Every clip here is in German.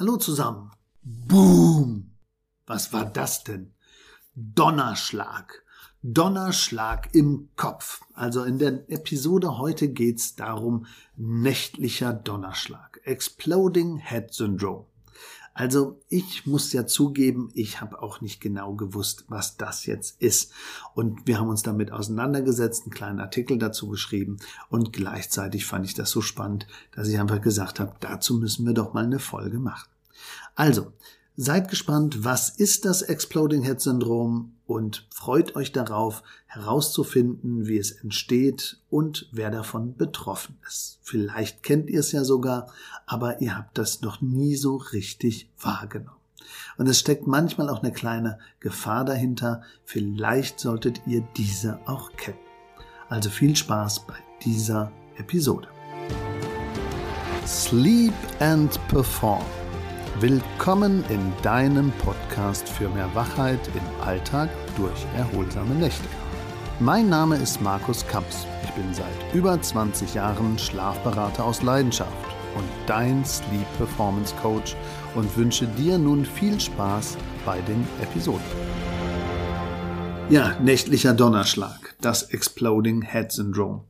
Hallo zusammen. Boom! Was war das denn? Donnerschlag. Donnerschlag im Kopf. Also in der Episode heute geht's darum, nächtlicher Donnerschlag. Exploding Head Syndrome. Also ich muss ja zugeben, ich habe auch nicht genau gewusst, was das jetzt ist. Und wir haben uns damit auseinandergesetzt, einen kleinen Artikel dazu geschrieben und gleichzeitig fand ich das so spannend, dass ich einfach gesagt habe, dazu müssen wir doch mal eine Folge machen. Also, seid gespannt, was ist das Exploding Head Syndrom und freut euch darauf, herauszufinden, wie es entsteht und wer davon betroffen ist. Vielleicht kennt ihr es ja sogar, aber ihr habt das noch nie so richtig wahrgenommen. Und es steckt manchmal auch eine kleine Gefahr dahinter. Vielleicht solltet ihr diese auch kennen. Also viel Spaß bei dieser Episode. Sleep and Perform. Willkommen in deinem Podcast für mehr Wachheit im Alltag durch erholsame Nächte. Mein Name ist Markus Kamps. Ich bin seit über 20 Jahren Schlafberater aus Leidenschaft und dein Sleep Performance Coach und wünsche dir nun viel Spaß bei den Episoden. Ja, nächtlicher Donnerschlag, das Exploding Head Syndrome.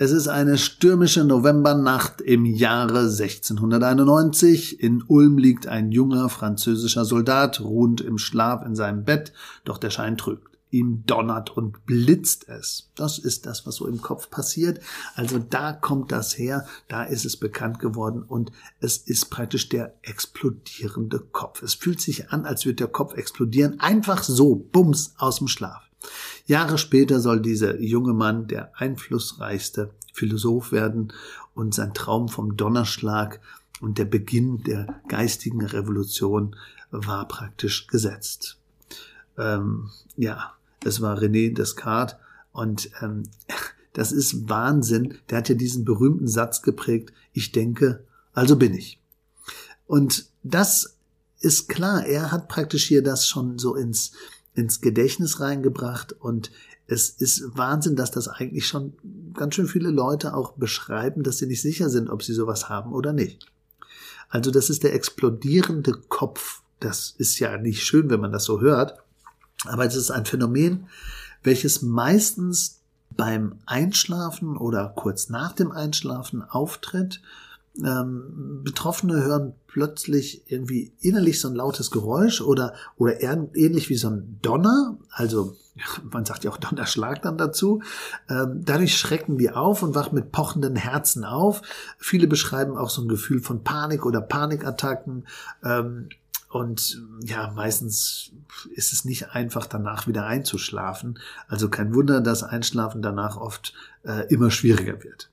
Es ist eine stürmische Novembernacht im Jahre 1691. In Ulm liegt ein junger französischer Soldat, ruhend im Schlaf in seinem Bett, doch der Schein trügt. Ihm donnert und blitzt es. Das ist das, was so im Kopf passiert. Also da kommt das her, da ist es bekannt geworden und es ist praktisch der explodierende Kopf. Es fühlt sich an, als würde der Kopf explodieren, einfach so, bums, aus dem Schlaf. Jahre später soll dieser junge Mann der einflussreichste Philosoph werden und sein Traum vom Donnerschlag und der Beginn der geistigen Revolution war praktisch gesetzt. Es war René Descartes und das ist Wahnsinn. Der hat ja diesen berühmten Satz geprägt, ich denke, also bin ich. Und das ist klar, er hat praktisch hier das schon so ins Gedächtnis reingebracht und es ist Wahnsinn, dass das eigentlich schon ganz schön viele Leute auch beschreiben, dass sie nicht sicher sind, ob sie sowas haben oder nicht. Also das ist der explodierende Kopf. Das ist ja nicht schön, wenn man das so hört, aber es ist ein Phänomen, welches meistens beim Einschlafen oder kurz nach dem Einschlafen auftritt. Betroffene hören plötzlich irgendwie innerlich so ein lautes Geräusch oder ähnlich wie so ein Donner, also man sagt ja auch Donnerschlag dann dazu. Dadurch schrecken die auf und wachen mit pochenden Herzen auf. Viele beschreiben auch so ein Gefühl von Panik oder Panikattacken. Und ja, meistens ist es nicht einfach, danach wieder einzuschlafen. Also kein Wunder, dass Einschlafen danach oft immer schwieriger wird.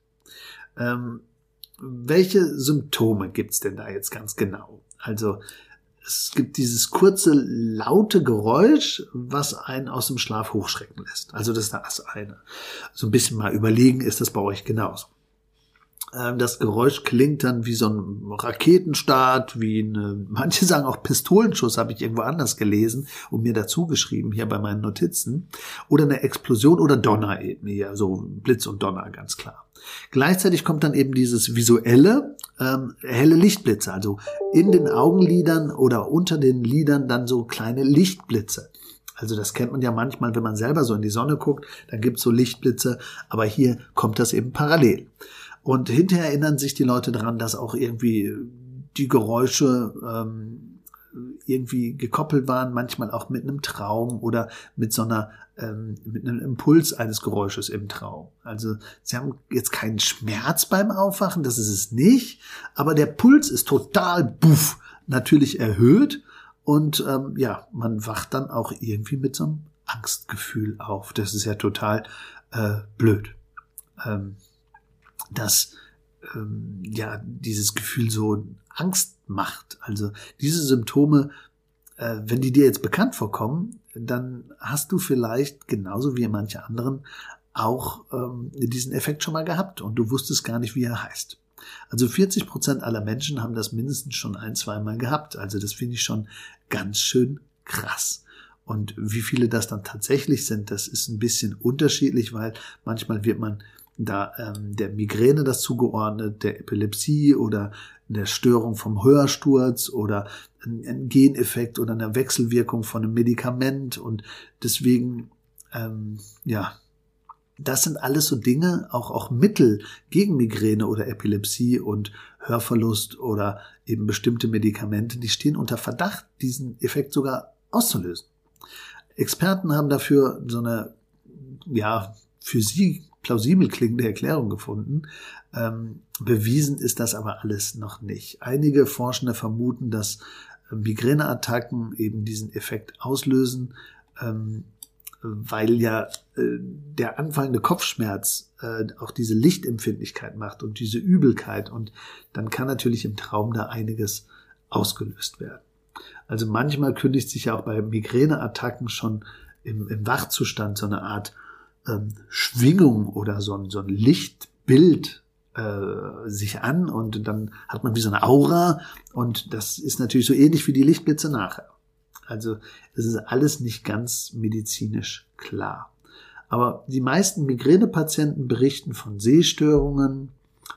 Welche Symptome gibt's denn da jetzt ganz genau? Also es gibt dieses kurze, laute Geräusch, was einen aus dem Schlaf hochschrecken lässt. Also das ist das eine. So ein bisschen mal überlegen, ist das bei euch genauso. Das Geräusch klingt dann wie so ein Raketenstart, manche sagen auch Pistolenschuss, habe ich irgendwo anders gelesen und mir dazu geschrieben, hier bei meinen Notizen. Oder eine Explosion oder Donner eben hier, so Blitz und Donner, ganz klar. Gleichzeitig kommt dann eben dieses visuelle, helle Lichtblitze, also in den Augenlidern oder unter den Lidern dann so kleine Lichtblitze. Also das kennt man ja manchmal, wenn man selber so in die Sonne guckt, dann gibt's so Lichtblitze, aber hier kommt das eben parallel. Und hinterher erinnern sich die Leute daran, dass auch irgendwie die Geräusche irgendwie gekoppelt waren, manchmal auch mit einem Traum oder mit einem Impuls eines Geräusches im Traum. Also sie haben jetzt keinen Schmerz beim Aufwachen, das ist es nicht, aber der Puls ist total natürlich erhöht und man wacht dann auch irgendwie mit so einem Angstgefühl auf. Das ist ja total blöd. Dass dieses Gefühl so Angst macht. Also diese Symptome, wenn die dir jetzt bekannt vorkommen, dann hast du vielleicht genauso wie manche anderen auch diesen Effekt schon mal gehabt und du wusstest gar nicht, wie er heißt. Also 40% aller Menschen haben das mindestens schon ein-, zweimal gehabt. Also das finde ich schon ganz schön krass. Und wie viele das dann tatsächlich sind, das ist ein bisschen unterschiedlich, weil manchmal wird man da der Migräne das zugeordnet, der Epilepsie oder der Störung vom Hörsturz oder ein Geneffekt oder einer Wechselwirkung von einem Medikament. Und deswegen, das sind alles so Dinge, auch Mittel gegen Migräne oder Epilepsie und Hörverlust oder eben bestimmte Medikamente, die stehen unter Verdacht, diesen Effekt sogar auszulösen. Experten haben dafür so eine, für sie plausibel klingende Erklärung gefunden. Bewiesen ist das aber alles noch nicht. Einige Forschende vermuten, dass Migräneattacken eben diesen Effekt auslösen, weil der anfallende Kopfschmerz auch diese Lichtempfindlichkeit macht und diese Übelkeit. Und dann kann natürlich im Traum da einiges ausgelöst werden. Also manchmal kündigt sich ja auch bei Migräneattacken schon im Wachzustand so eine Art Schwingung oder so ein Lichtbild sich an, und dann hat man wie so eine Aura, und das ist natürlich so ähnlich wie die Lichtblitze nachher. Also es ist alles nicht ganz medizinisch klar. Aber die meisten Migränepatienten berichten von Sehstörungen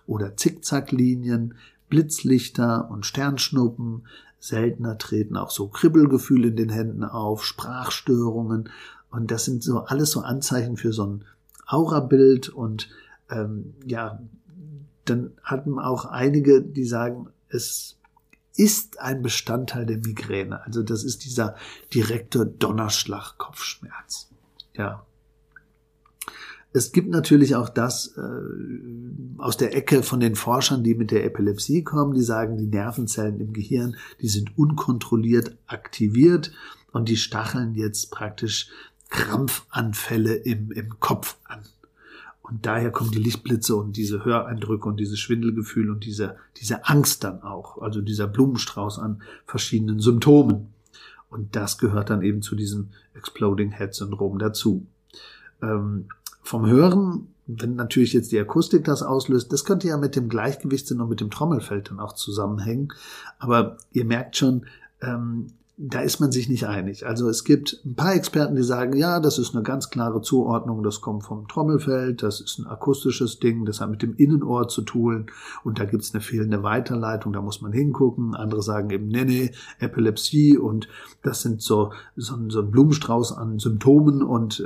oder Zickzacklinien, Blitzlichter und Sternschnuppen. Seltener treten auch so Kribbelgefühle in den Händen auf, Sprachstörungen. Und das sind so alles so Anzeichen für so ein Aurabild. Und dann hatten auch einige, die sagen, es ist ein Bestandteil der Migräne. Also das ist dieser direkte Donnerschlag-Kopfschmerz. Ja. Es gibt natürlich auch das aus der Ecke von den Forschern, die mit der Epilepsie kommen, die sagen, die Nervenzellen im Gehirn, die sind unkontrolliert aktiviert und die stacheln jetzt praktisch Krampfanfälle im Kopf an. Und daher kommen die Lichtblitze und diese Höreindrücke und dieses Schwindelgefühl und diese Angst dann auch, also dieser Blumenstrauß an verschiedenen Symptomen. Und das gehört dann eben zu diesem Exploding Head Syndrom dazu. Vom Hören, wenn natürlich jetzt die Akustik das auslöst, das könnte ja mit dem Gleichgewichtssinn und mit dem Trommelfeld dann auch zusammenhängen. Aber ihr merkt schon, da ist man sich nicht einig. Also es gibt ein paar Experten, die sagen, ja, das ist eine ganz klare Zuordnung, das kommt vom Trommelfeld, das ist ein akustisches Ding, das hat mit dem Innenohr zu tun und da gibt es eine fehlende Weiterleitung, da muss man hingucken. Andere sagen eben, nee, Epilepsie, und das sind so ein Blumenstrauß an Symptomen, und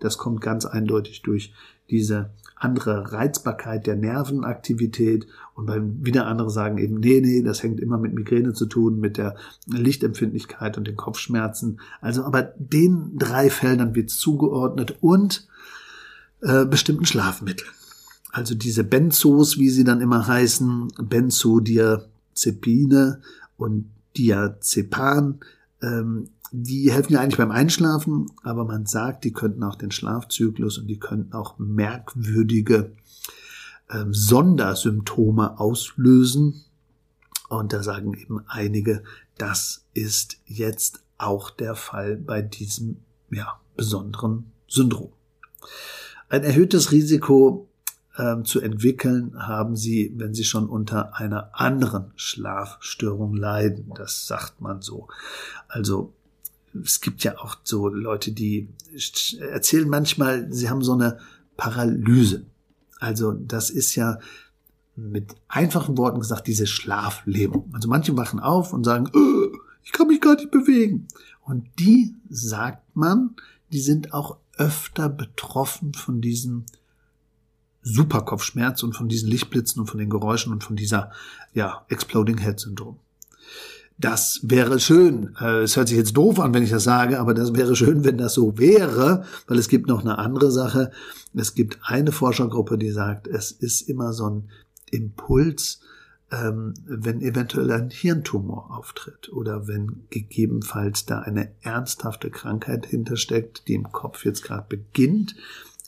das kommt ganz eindeutig durch diese andere Reizbarkeit der Nervenaktivität. Und wieder andere sagen eben, nee, das hängt immer mit Migräne zu tun, mit der Lichtempfindlichkeit und den Kopfschmerzen. Also aber den 3 Feldern wird zugeordnet und bestimmten Schlafmitteln. Also diese Benzos, wie sie dann immer heißen, Benzodiazepine und Diazepam, die helfen ja eigentlich beim Einschlafen, aber man sagt, die könnten auch den Schlafzyklus und die könnten auch merkwürdige Sondersymptome auslösen. Und da sagen eben einige, das ist jetzt auch der Fall bei diesem besonderen Syndrom. Ein erhöhtes Risiko zu entwickeln haben sie, wenn sie schon unter einer anderen Schlafstörung leiden. Das sagt man so. Also es gibt ja auch so Leute, die erzählen manchmal, sie haben so eine Paralyse. Also das ist ja mit einfachen Worten gesagt diese Schlaflähmung. Also manche wachen auf und sagen, ich kann mich gar nicht bewegen. Und die, sagt man, die sind auch öfter betroffen von diesem Superkopfschmerz und von diesen Lichtblitzen und von den Geräuschen und von dieser Exploding Head Syndrom. Das wäre schön. Es hört sich jetzt doof an, wenn ich das sage, aber das wäre schön, wenn das so wäre, weil es gibt noch eine andere Sache. Es gibt eine Forschergruppe, die sagt, es ist immer so ein Impuls, wenn eventuell ein Hirntumor auftritt oder wenn gegebenenfalls da eine ernsthafte Krankheit hintersteckt, die im Kopf jetzt gerade beginnt,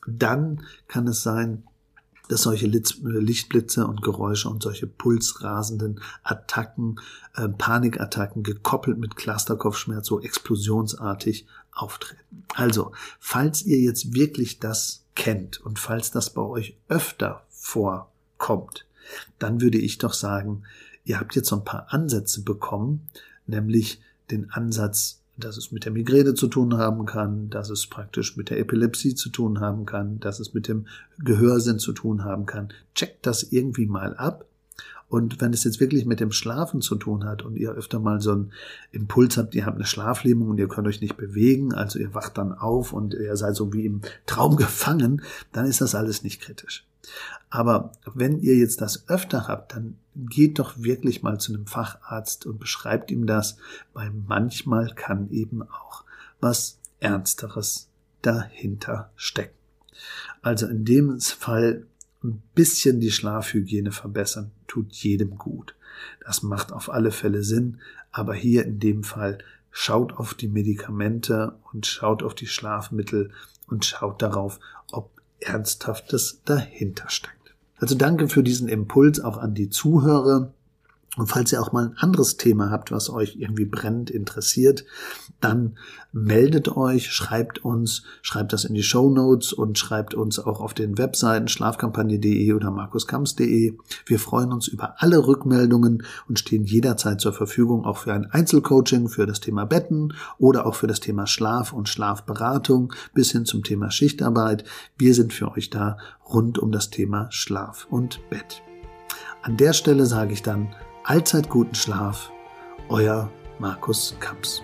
dann kann es sein, dass solche Lichtblitze und Geräusche und solche pulsrasenden Attacken, Panikattacken gekoppelt mit Clusterkopfschmerz so explosionsartig auftreten. Also, falls ihr jetzt wirklich das kennt und falls das bei euch öfter vorkommt, dann würde ich doch sagen, ihr habt jetzt so ein paar Ansätze bekommen, nämlich den Ansatz dass es mit der Migräne zu tun haben kann, dass es praktisch mit der Epilepsie zu tun haben kann, dass es mit dem Gehörsinn zu tun haben kann. Checkt das irgendwie mal ab. Und wenn es jetzt wirklich mit dem Schlafen zu tun hat und ihr öfter mal so einen Impuls habt, ihr habt eine Schlaflähmung und ihr könnt euch nicht bewegen, also ihr wacht dann auf und ihr seid so wie im Traum gefangen, dann ist das alles nicht kritisch. Aber wenn ihr jetzt das öfter habt, dann geht doch wirklich mal zu einem Facharzt und beschreibt ihm das, weil manchmal kann eben auch was Ernsteres dahinter stecken. Also in dem Fall ein bisschen die Schlafhygiene verbessern, tut jedem gut. Das macht auf alle Fälle Sinn, aber hier in dem Fall schaut auf die Medikamente und schaut auf die Schlafmittel und schaut darauf, ob Ernsthaftes dahinter steckt. Also danke für diesen Impuls auch an die Zuhörer. Und falls ihr auch mal ein anderes Thema habt, was euch irgendwie brennend interessiert, dann meldet euch, schreibt uns, schreibt das in die Shownotes und schreibt uns auch auf den Webseiten schlafkampagne.de oder markuskamps.de. Wir freuen uns über alle Rückmeldungen und stehen jederzeit zur Verfügung, auch für ein Einzelcoaching für das Thema Betten oder auch für das Thema Schlaf und Schlafberatung bis hin zum Thema Schichtarbeit. Wir sind für euch da rund um das Thema Schlaf und Bett. An der Stelle sage ich dann, allzeit guten Schlaf, euer Markus Kamps.